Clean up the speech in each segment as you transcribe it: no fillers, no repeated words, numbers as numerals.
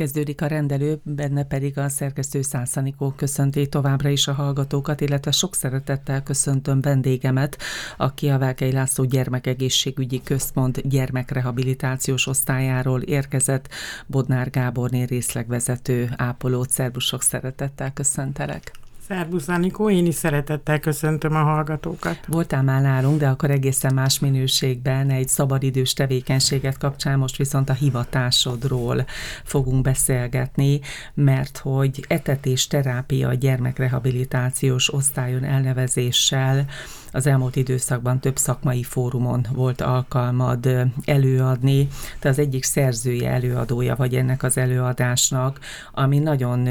Kezdődik a rendelő, benne pedig a szerkesztő Szász Anikó köszönti továbbra is a hallgatókat, illetve sok szeretettel köszöntöm vendégemet, aki a Velkei László Gyermekegészségügyi Központ gyermekrehabilitációs osztályáról érkezett, Bodnár Gáborné részlegvezető ápolót. Szervusz, sok szeretettel köszöntelek. Szerbusz Anikó, én is szeretettel köszöntöm a hallgatókat. Voltál már nálunk, de akkor egészen más minőségben egy szabadidős tevékenységet kapcsán, most viszont a hivatásodról fogunk beszélgetni, mert hogy etetésterápia gyermekrehabilitációs osztályon elnevezéssel az elmúlt időszakban több szakmai fórumon volt alkalmad előadni. Te az egyik szerzője, előadója vagy ennek az előadásnak, ami nagyon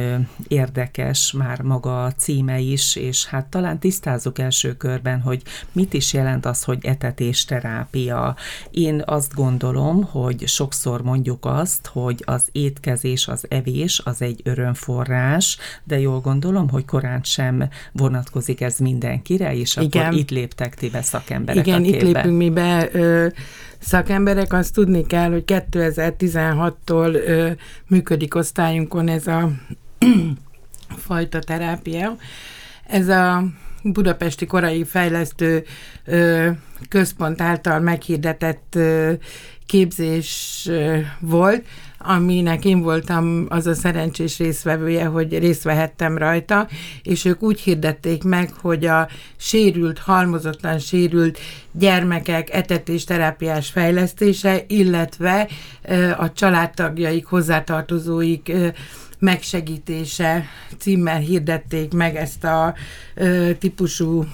érdekes már maga a címe is, és hát talán tisztázzuk első körben, hogy mit is jelent az, hogy etetésterápia. Én azt gondolom, hogy sokszor mondjuk azt, hogy az étkezés, az evés az egy örömforrás, de jól gondolom, hogy korán sem vonatkozik ez mindenkire, és igen. Akkor itt léptek ti be szakemberek. Igen, itt lépünk mi be szakemberek. Azt tudni kell, hogy 2016-tól működik osztályunkon ez a fajta terápia. Ez a Budapesti Korai Fejlesztő Központ által meghirdetett képzés volt, aminek én voltam az a szerencsés résztvevője, hogy részt vehettem rajta, és ők úgy hirdették meg, hogy a sérült, halmozottan sérült gyermekek etetésterápiás fejlesztése, illetve a családtagjaik, hozzátartozóik megsegítése címmel hirdették meg ezt a típusú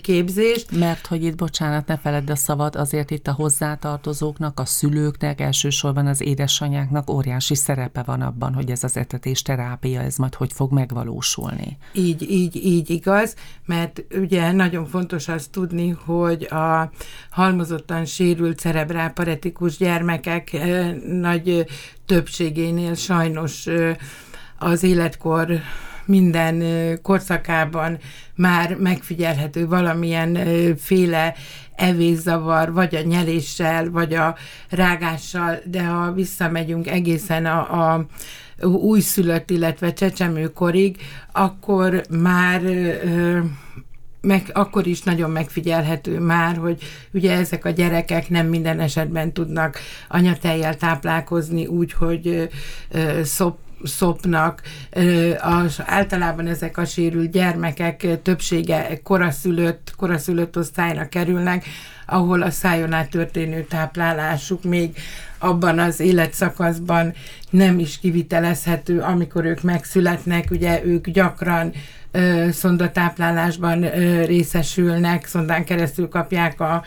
képzést. Mert hogy itt, bocsánat, ne feledd a szavad, azért itt a hozzátartozóknak, a szülőknek, elsősorban az édesanyáknak óriási szerepe van abban, hogy ez az etetésterápia, ez majd hogy fog megvalósulni. Így igaz, mert ugye nagyon fontos azt tudni, hogy a halmozottan sérült cerebrálparetikus gyermekek nagy többségénél sajnos az életkor minden korszakában már megfigyelhető valamilyen féle evészavar, vagy a nyeléssel, vagy a rágással, de ha visszamegyünk egészen a újszülött, illetve csecsemőkorig, akkor már akkor is nagyon megfigyelhető már, hogy ugye ezek a gyerekek nem minden esetben tudnak anyatejjel táplálkozni úgy, hogy szopnak. Általában ezek a sérült gyermekek többsége koraszülött osztályra kerülnek, ahol a szájon át történő táplálásuk még abban az életszakaszban nem is kivitelezhető, amikor ők megszületnek, ugye ők gyakran szondatáplálásban részesülnek, szondán keresztül kapják a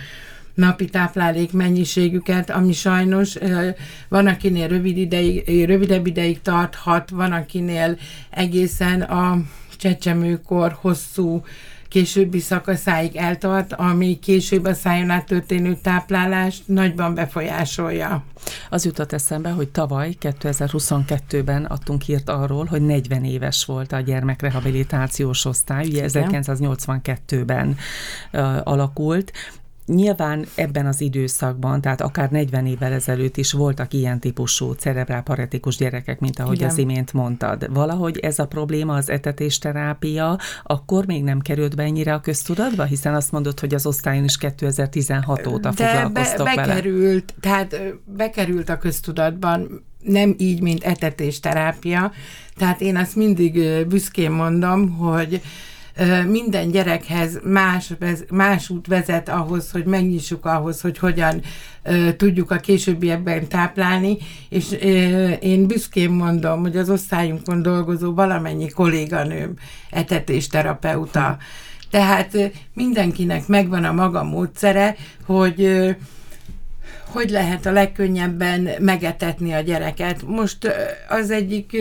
napi táplálék mennyiségüket, ami sajnos van, akinél rövidebb ideig tarthat, van, akinél egészen a csecsemőkor hosszú későbbi szakaszáig eltart, ami később a szájon át történő táplálást nagyban befolyásolja. Az jutott eszembe, hogy tavaly 2022-ben adtunk hírt arról, hogy 40 éves volt a gyermekrehabilitációs osztály, ugye 1982-ben alakult. Nyilván ebben az időszakban, tehát akár 40 évvel ezelőtt is voltak ilyen típusú cerebrálparetikus gyerekek, mint ahogy az imént mondtad. Valahogy ez a probléma, az etetésterápia, akkor még nem került be ennyire a köztudatba, hiszen azt mondod, hogy az osztályon is 2016 óta foglalkoztok vele. Bekerült a köztudatban, nem így, mint etetésterápia. Tehát én azt mindig büszkén mondom, hogy minden gyerekhez más út vezet ahhoz, hogy megnyissuk ahhoz, hogy hogyan tudjuk a későbbiekben táplálni, és én büszkén mondom, hogy az osztályunkon dolgozó valamennyi kolléganőm etetésterapeuta. Tehát mindenkinek megvan a maga módszere, hogy lehet a legkönnyebben megetetni a gyereket. Most az egyik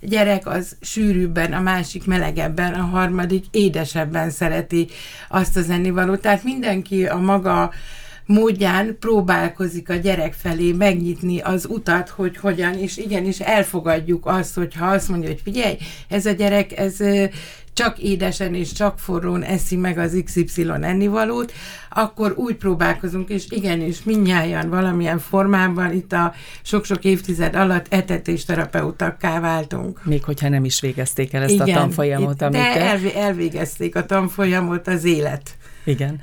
gyerek az sűrűbben, a másik melegebben, a harmadik édesebben szereti azt az ennivalót. Tehát mindenki a maga módján próbálkozik a gyerek felé megnyitni az utat, hogy hogyan, és igenis elfogadjuk azt, hogyha azt mondja, hogy figyelj, ez a gyerek, ez csak édesen és csak forrón eszi meg az XY ennivalót, akkor úgy próbálkozunk, és igenis mindnyájan valamilyen formában itt a sok-sok évtized alatt etetésterapeutakká váltunk. Még hogyha nem is végezték el ezt a tanfolyamot, amit elvégezték a tanfolyamot, az élet. Igen.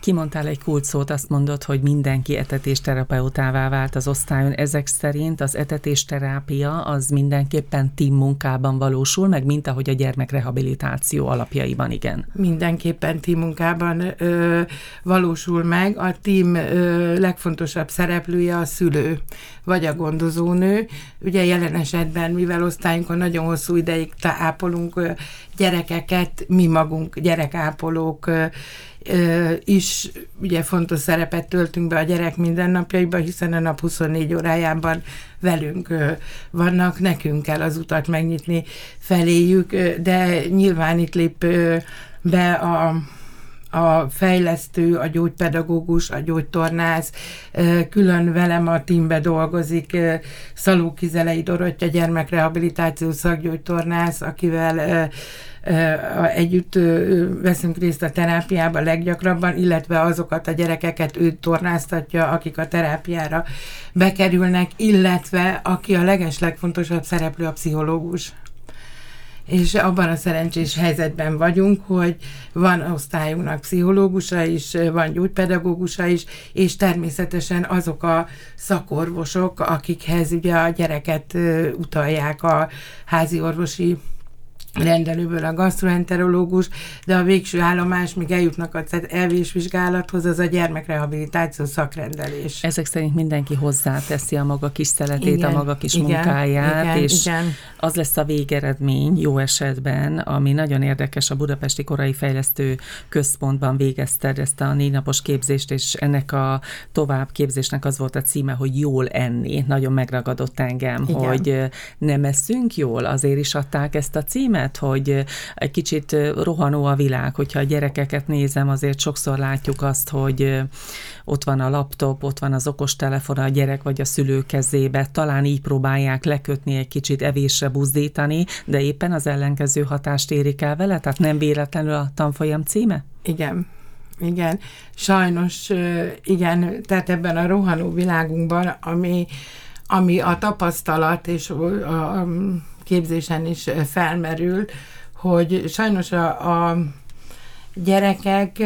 Kimondtál egy kulcsszót, azt mondod, hogy mindenki etetésterapeutává vált az osztályon. Ezek szerint az etetésterápia az mindenképpen team munkában valósul, meg mint ahogy a gyermekrehabilitáció alapjaiban, igen. Mindenképpen team munkában valósul meg. A team legfontosabb szereplője a szülő, vagy a gondozónő. Ugye jelen esetben, mivel osztályunkon nagyon hosszú ideig ápolunk gyerekeket, mi magunk gyerekápolók is ugye fontos szerepet töltünk be a gyerek mindennapjaiba, hiszen a nap 24 órájában velünk vannak, nekünk kell az utat megnyitni feléjük, de nyilván itt lép be a fejlesztő, a gyógypedagógus, a gyógytornász, külön velem a teambe dolgozik Szaló Kizelei Dorottya gyermekrehabilitációs szakgyógytornász, akivel együtt veszünk részt a terápiában leggyakrabban, illetve azokat a gyerekeket ő tornáztatja, akik a terápiára bekerülnek, illetve aki a legfontosabb szereplő a pszichológus. És abban a szerencsés helyzetben vagyunk, hogy van osztályunknak pszichológusa is, van gyógypedagógusa is, és természetesen azok a szakorvosok, akikhez ugye a gyereket utalják a házi orvosi rendelőből a gasztroenterológus, de a végső állomás, míg eljutnak az elvésvizsgálathoz, az a gyermekrehabilitáció szakrendelés. Ezek szerint mindenki hozzáteszi a maga kis szeletét, igen, a maga kis munkáját, és az lesz a végeredmény jó esetben, ami nagyon érdekes, a Budapesti Korai Fejlesztő Központban végezted ezt a 4 napos képzést, és ennek a továbbképzésnek az volt a címe, hogy jól enni. Nagyon megragadott engem, igen, hogy nem eszünk jól, azért is adták ezt a címet, hogy egy kicsit rohanó a világ, hogyha a gyerekeket nézem, azért sokszor látjuk azt, hogy ott van a laptop, ott van az okostelefon a gyerek vagy a szülő kezébe, talán így próbálják lekötni egy kicsit, evésre buzdítani, de éppen az ellenkező hatást érik el vele, tehát nem véletlenül a tanfolyam címe? Igen. Igen. Sajnos igen, tehát ebben a rohanó világunkban, ami a tapasztalat és a képzésen is felmerül, hogy sajnos a gyerekek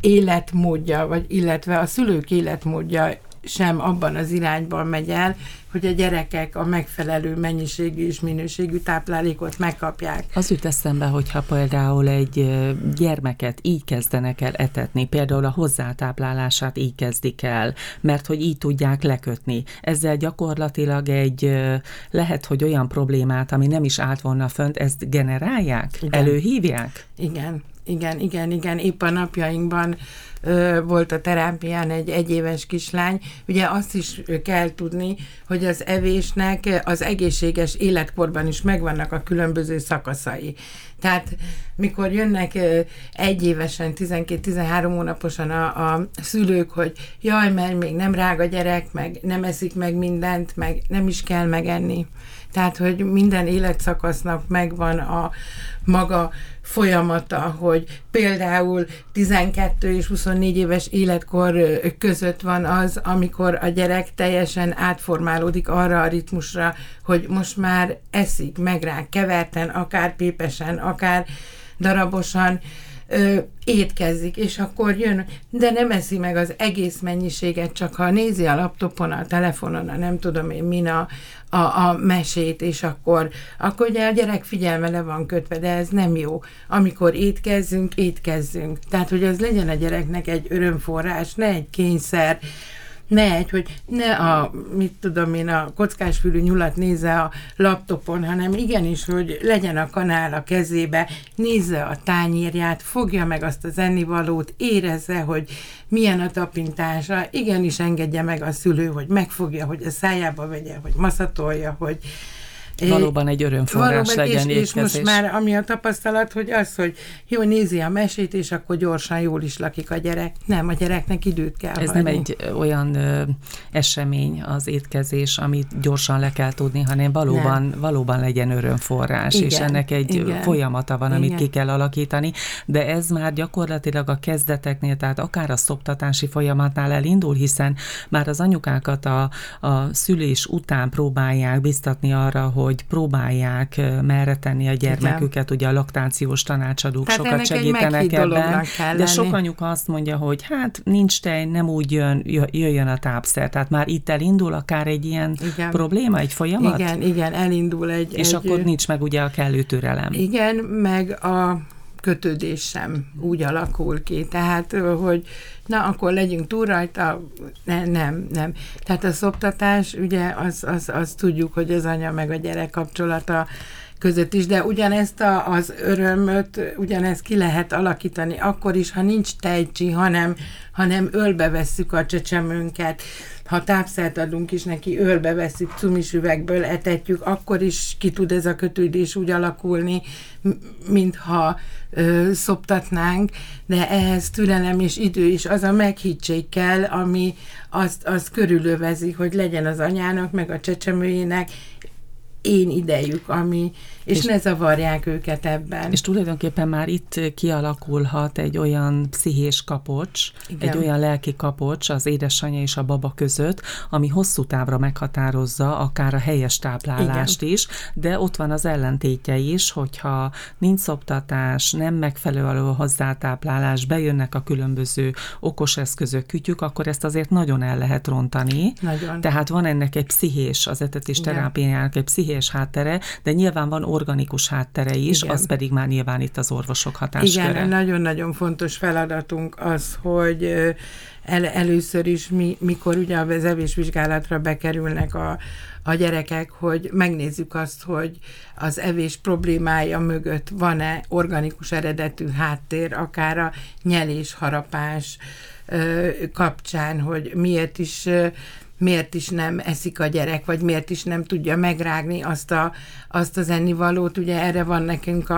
életmódja, vagy illetve a szülők életmódja sem abban az irányban megy el, hogy a gyerekek a megfelelő mennyiségű és minőségű táplálékot megkapják. Az jut eszembe, hogyha például egy gyermeket így kezdenek el etetni, például a hozzátáplálását így kezdik el, mert hogy így tudják lekötni. Ezzel gyakorlatilag lehet, hogy olyan problémát, ami nem is állt volna fönt, ezt generálják, igen, előhívják? Igen. Épp a napjainkban volt a terápián egy egyéves kislány. Ugye azt is kell tudni, hogy az evésnek az egészséges életkorban is megvannak a különböző szakaszai. Tehát mikor jönnek egyévesen, 12-13 hónaposan a szülők, hogy jaj, mert még nem rág a gyerek, meg nem eszik meg mindent, meg nem is kell megenni. Tehát, hogy minden életszakasznak megvan a maga folyamata, hogy például 12 és 24 éves életkor között van az, amikor a gyerek teljesen átformálódik arra a ritmusra, hogy most már eszik meg rá keverten, akár pépesen, akár darabosan, étkezik, és akkor jön, de nem eszi meg az egész mennyiséget, csak ha nézi a laptopon, a telefonon, a nem tudom én min a mesét, és akkor ugye a gyerek figyelme le van kötve, de ez nem jó. Amikor étkezzünk. Tehát, hogy az legyen a gyereknek egy örömforrás, ne egy kényszer, ne a kockásfülű nyulat nézze a laptopon, hanem igenis, hogy legyen a kanál a kezébe, nézze a tányérját, fogja meg azt az ennivalót, érezze, hogy milyen a tapintása, igenis engedje meg a szülő, hogy megfogja, hogy a szájába vegye, hogy maszatolja, hogy valóban egy örömforrás legyen. És most már ami a tapasztalat, hogy az, hogy jó, nézi a mesét, és akkor gyorsan jól is lakik a gyerek. Nem, a gyereknek időt kell hagyni. Ez nem egy olyan esemény az étkezés, amit gyorsan le kell tudni, hanem valóban legyen örömforrás, igen, és ennek egy folyamata van, amit ki kell alakítani, de ez már gyakorlatilag a kezdeteknél, tehát akár a szoptatási folyamatnál elindul, hiszen már az anyukákat a szülés után próbálják biztatni arra, hogy próbálják merre tenni a gyermeküket, ugye a laktációs tanácsadók tehát sokat segítenek ebben, de sok anyuka azt mondja, hogy hát nincs tej, nem úgy jöjjön a tápszer, tehát már itt elindul akár egy ilyen probléma, egy folyamat? Igen, elindul egy... És akkor nincs meg ugye a kellő türelem. Igen, meg a kötődés sem úgy alakul ki, tehát, hogy na, akkor legyünk túl rajta, nem. Tehát a szoptatás, ugye, az tudjuk, hogy az anya meg a gyerek kapcsolata között is, de ugyanezt az örömöt, ugyanezt ki lehet alakítani, akkor is, ha nincs tejcsi, hanem ölbe vesszük a csecsemőnket, ha tápszert adunk is neki, ölbe vesszük, cumis üvegből etetjük, akkor is ki tud ez a kötődés úgy alakulni, mintha szoptatnánk, de ehhez türelem és idő is, az a meghittség kell, ami azt körülövezi, hogy legyen az anyának, meg a csecsemőjének én idejük, ami, és ne zavarják őket ebben. És tulajdonképpen már itt kialakulhat egy olyan pszichés kapocs, egy olyan lelki kapocs az édesanyja és a baba között, ami hosszú távra meghatározza akár a helyes táplálást is, de ott van az ellentétje is, hogyha nincs szoptatás, nem megfelelő hozzátáplálás, bejönnek a különböző okos eszközök, kütyük, akkor ezt azért nagyon el lehet rontani. Nagyon. Tehát van ennek egy pszichés, az etetés terápiának egy pszichés háttere, de nyilván van organikus háttere is, az pedig már nyilván itt az orvosok hatásköre. Igen, nagyon-nagyon fontos feladatunk az, hogy először is, mikor ugye az evésvizsgálatra bekerülnek a gyerekek, hogy megnézzük azt, hogy az evés problémája mögött van-e organikus eredetű háttér, akár a nyelés, harapás kapcsán, hogy miért is nem eszik a gyerek, vagy miért is nem tudja megrágni azt az ennivalót. Ugye erre van nekünk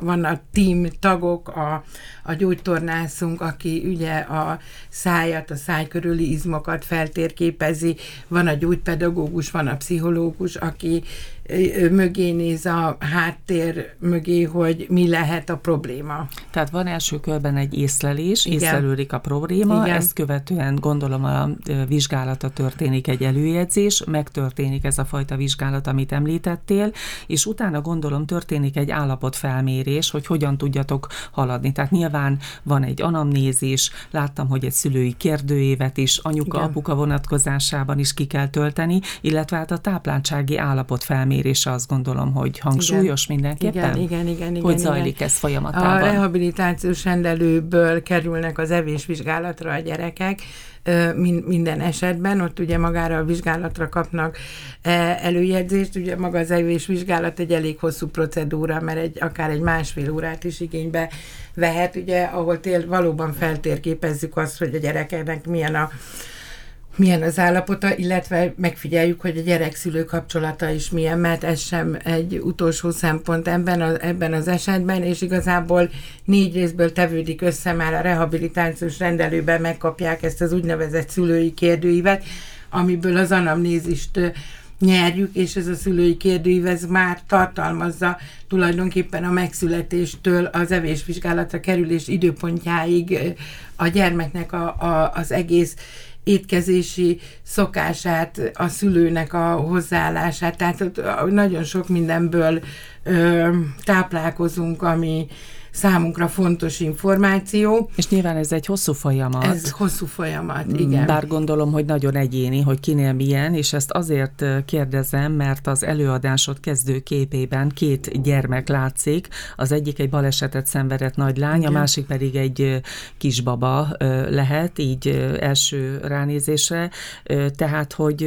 van a team tagok, a gyógytornászunk, aki ugye a szájat, a száj körüli izmokat feltérképezi, van a gyógypedagógus, van a pszichológus, aki mögé néz a háttér mögé, hogy mi lehet a probléma. Tehát van első körben egy észlelés, észlelődik a probléma, ezt követően gondolom a vizsgálata történik egy előjegyzés, megtörténik ez a fajta vizsgálat, amit említettél, és utána gondolom történik egy állapotfelmérés, hogy hogyan tudjatok haladni. Tehát nyilván van egy anamnézis, láttam, hogy egy szülői kérdőévet is anyuka-apuka vonatkozásában is ki kell tölteni, illetve hát a tápláltsági állapotfelmérés és azt gondolom, hogy hangsúlyos mindenképpen? Igen. Hogy zajlik ez folyamatában? A rehabilitációs rendelőből kerülnek az evésvizsgálatra a gyerekek, minden esetben, ott ugye magára a vizsgálatra kapnak előjegyzést, ugye maga az evésvizsgálat egy elég hosszú procedúra, mert akár egy másfél órát is igénybe vehet, ugye, ahol valóban feltérképezzük azt, hogy a gyerekeknek milyen az állapota, illetve megfigyeljük, hogy a gyerek-szülő kapcsolata is milyen, mert ez sem egy utolsó szempont ebben az esetben, és igazából 4 részből tevődik össze, már a rehabilitációs rendelőben megkapják ezt az úgynevezett szülői kérdőívet, amiből az anamnézist nyerjük, és ez a szülői kérdőív ez már tartalmazza tulajdonképpen a megszületéstől az evésvizsgálatra kerülés időpontjáig a gyermeknek az egész étkezési szokását, a szülőnek a hozzáállását, tehát nagyon sok mindenből táplálkozunk, ami számunkra fontos információ. És nyilván ez egy hosszú folyamat. Ez hosszú folyamat, igen. Bár gondolom, hogy nagyon egyéni, hogy kinél milyen, és ezt azért kérdezem, mert az előadásod kezdő képében 2 gyermek látszik, az egyik egy balesetet szenvedett nagylány, a másik pedig egy kisbaba lehet, így első ránézésre, tehát, hogy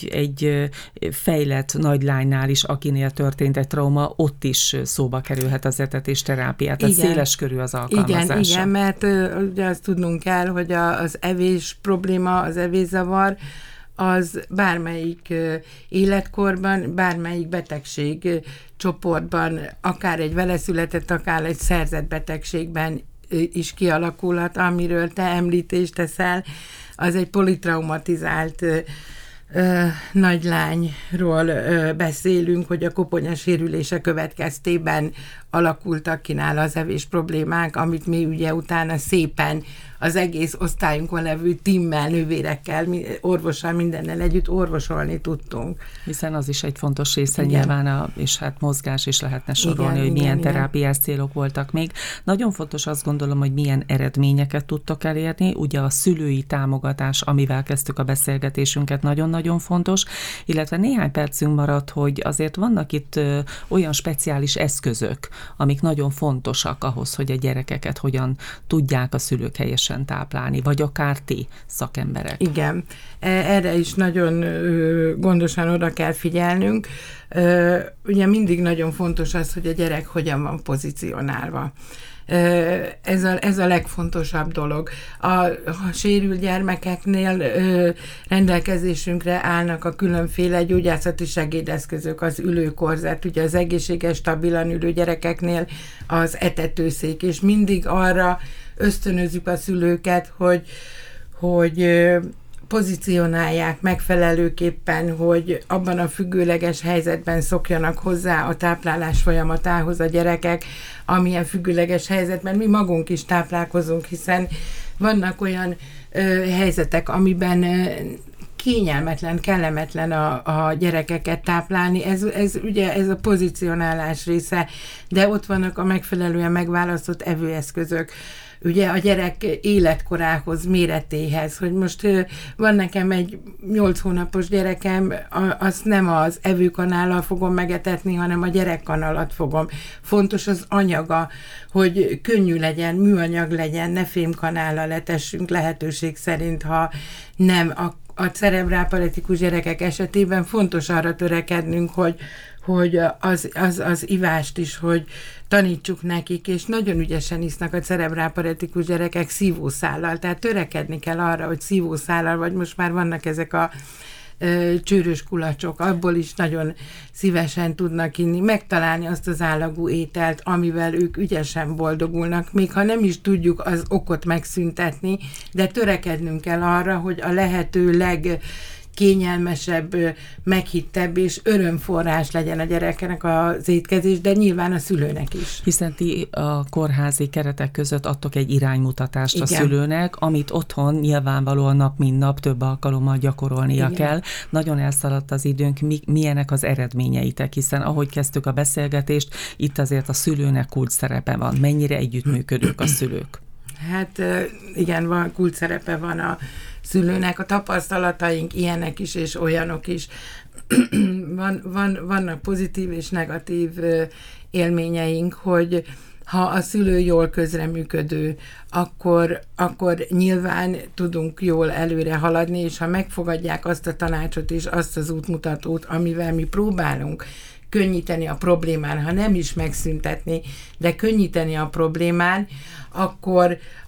egy fejlett nagylánynál is, akinél történt egy trauma, ott is szóba kerülhet az etetésterápiát. Tehát széles körű az alkalmazása. Igen, mert ugye azt tudnunk kell, hogy az evés probléma, az evészavar, az bármelyik életkorban, bármelyik betegség csoportban, akár egy veleszületett, akár egy szerzett betegségben is kialakulhat, amiről te említést teszel, az egy politraumatizált nagylányról beszélünk, hogy a koponya sérülése következtében alakultak ki nála az evés problémák, amit mi ugye utána szépen az egész osztályunkon levő timmel, nővérekkel, orvossal, mindennel együtt orvosolni tudtunk. Hiszen az is egy fontos része nyilván, és hát mozgás is lehetne sorolni, hogy milyen terápiás célok voltak még. Nagyon fontos azt gondolom, hogy milyen eredményeket tudtok elérni. Ugye a szülői támogatás, amivel kezdtük a beszélgetésünket, nagyon-nagyon fontos, illetve néhány percünk maradt, hogy azért vannak itt olyan speciális eszközök, amik nagyon fontosak ahhoz, hogy a gyerekeket hogyan tudják a szülők helyesen táplálni, vagy akár ti szakemberek. Igen, erre is nagyon gondosan oda kell figyelnünk. Ugye mindig nagyon fontos az, hogy a gyerek hogyan van pozícionálva. Ez a legfontosabb dolog. A sérült gyermekeknél rendelkezésünkre állnak a különféle gyógyászati segédeszközök, az ülőkorzet, ugye az egészséges, stabilan ülő gyerekeknél az etetőszék, és mindig arra ösztönözzük a szülőket, hogy pozicionálják megfelelőképpen, hogy abban a függőleges helyzetben szokjanak hozzá a táplálás folyamatához a gyerekek, amilyen függőleges helyzetben mi magunk is táplálkozunk, hiszen vannak olyan helyzetek, amiben kényelmetlen, kellemetlen a gyerekeket táplálni. Ez ugye ez a pozicionálás része, de ott vannak a megfelelően megválasztott evőeszközök, ugye a gyerek életkorához, méretéhez, hogy most van nekem egy 8 hónapos gyerekem, azt nem az evőkanállal fogom megetetni, hanem a gyerekkanalat fogom. Fontos az anyaga, hogy könnyű legyen, műanyag legyen, ne fémkanállal etessünk lehetőség szerint, ha nem. A cerebrálparetikus gyerekek esetében fontos arra törekednünk, hogy az ivást is, hogy tanítsuk nekik, és nagyon ügyesen isznak a cerebrálparetikus gyerekek szívószállal, tehát törekedni kell arra, hogy szívószállal, vagy most már vannak ezek a csőrös kulacsok, abból is nagyon szívesen tudnak inni, megtalálni azt az állagú ételt, amivel ők ügyesen boldogulnak, még ha nem is tudjuk az okot megszüntetni, de törekednünk kell arra, hogy a lehető legkényelmesebb, meghittebb és örömforrás legyen a gyereknek az étkezés, de nyilván a szülőnek is. Hiszen ti a kórházi keretek között adtok egy iránymutatást. Igen. A szülőnek, amit otthon nyilvánvalóan nap mint nap több alkalommal gyakorolnia. Igen. kell. Nagyon elszaladt az időnk, milyenek az eredményeitek, hiszen ahogy kezdtük a beszélgetést, itt azért a szülőnek kulcs szerepe van. Mennyire együttműködők a szülők? Hát igen, van, kulcs szerepe van a szülőnek, a tapasztalataink ilyenek is és olyanok is. Vannak pozitív és negatív élményeink, hogy ha a szülő jól közreműködő, akkor nyilván tudunk jól előre haladni, és ha megfogadják azt a tanácsot és azt az útmutatót, amivel mi próbálunk könnyíteni a problémán, ha nem is megszüntetni, de könnyíteni a problémán,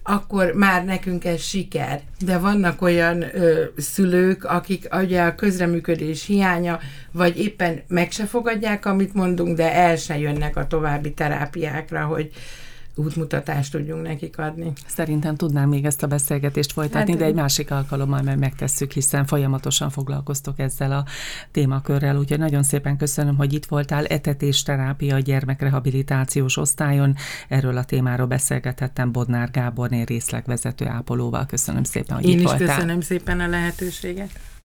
akkor már nekünk ez siker. De vannak olyan szülők, akik ugye a közreműködés hiánya, vagy éppen meg se fogadják, amit mondunk, de el se jönnek a további terápiákra, hogy útmutatást tudjunk nekik adni. Szerintem tudnám még ezt a beszélgetést folytatni, de egy másik alkalommal majd megtesszük, hiszen folyamatosan foglalkoztok ezzel a témakörrel, úgyhogy nagyon szépen köszönöm, hogy itt voltál. Etetésterápia a gyermekrehabilitációs osztályon. Erről a témáról beszélgethettem Bodnár Gáborné részlegvezető ápolóval. Köszönöm szépen, hogy itt voltál. Én is köszönöm szépen a lehetőséget.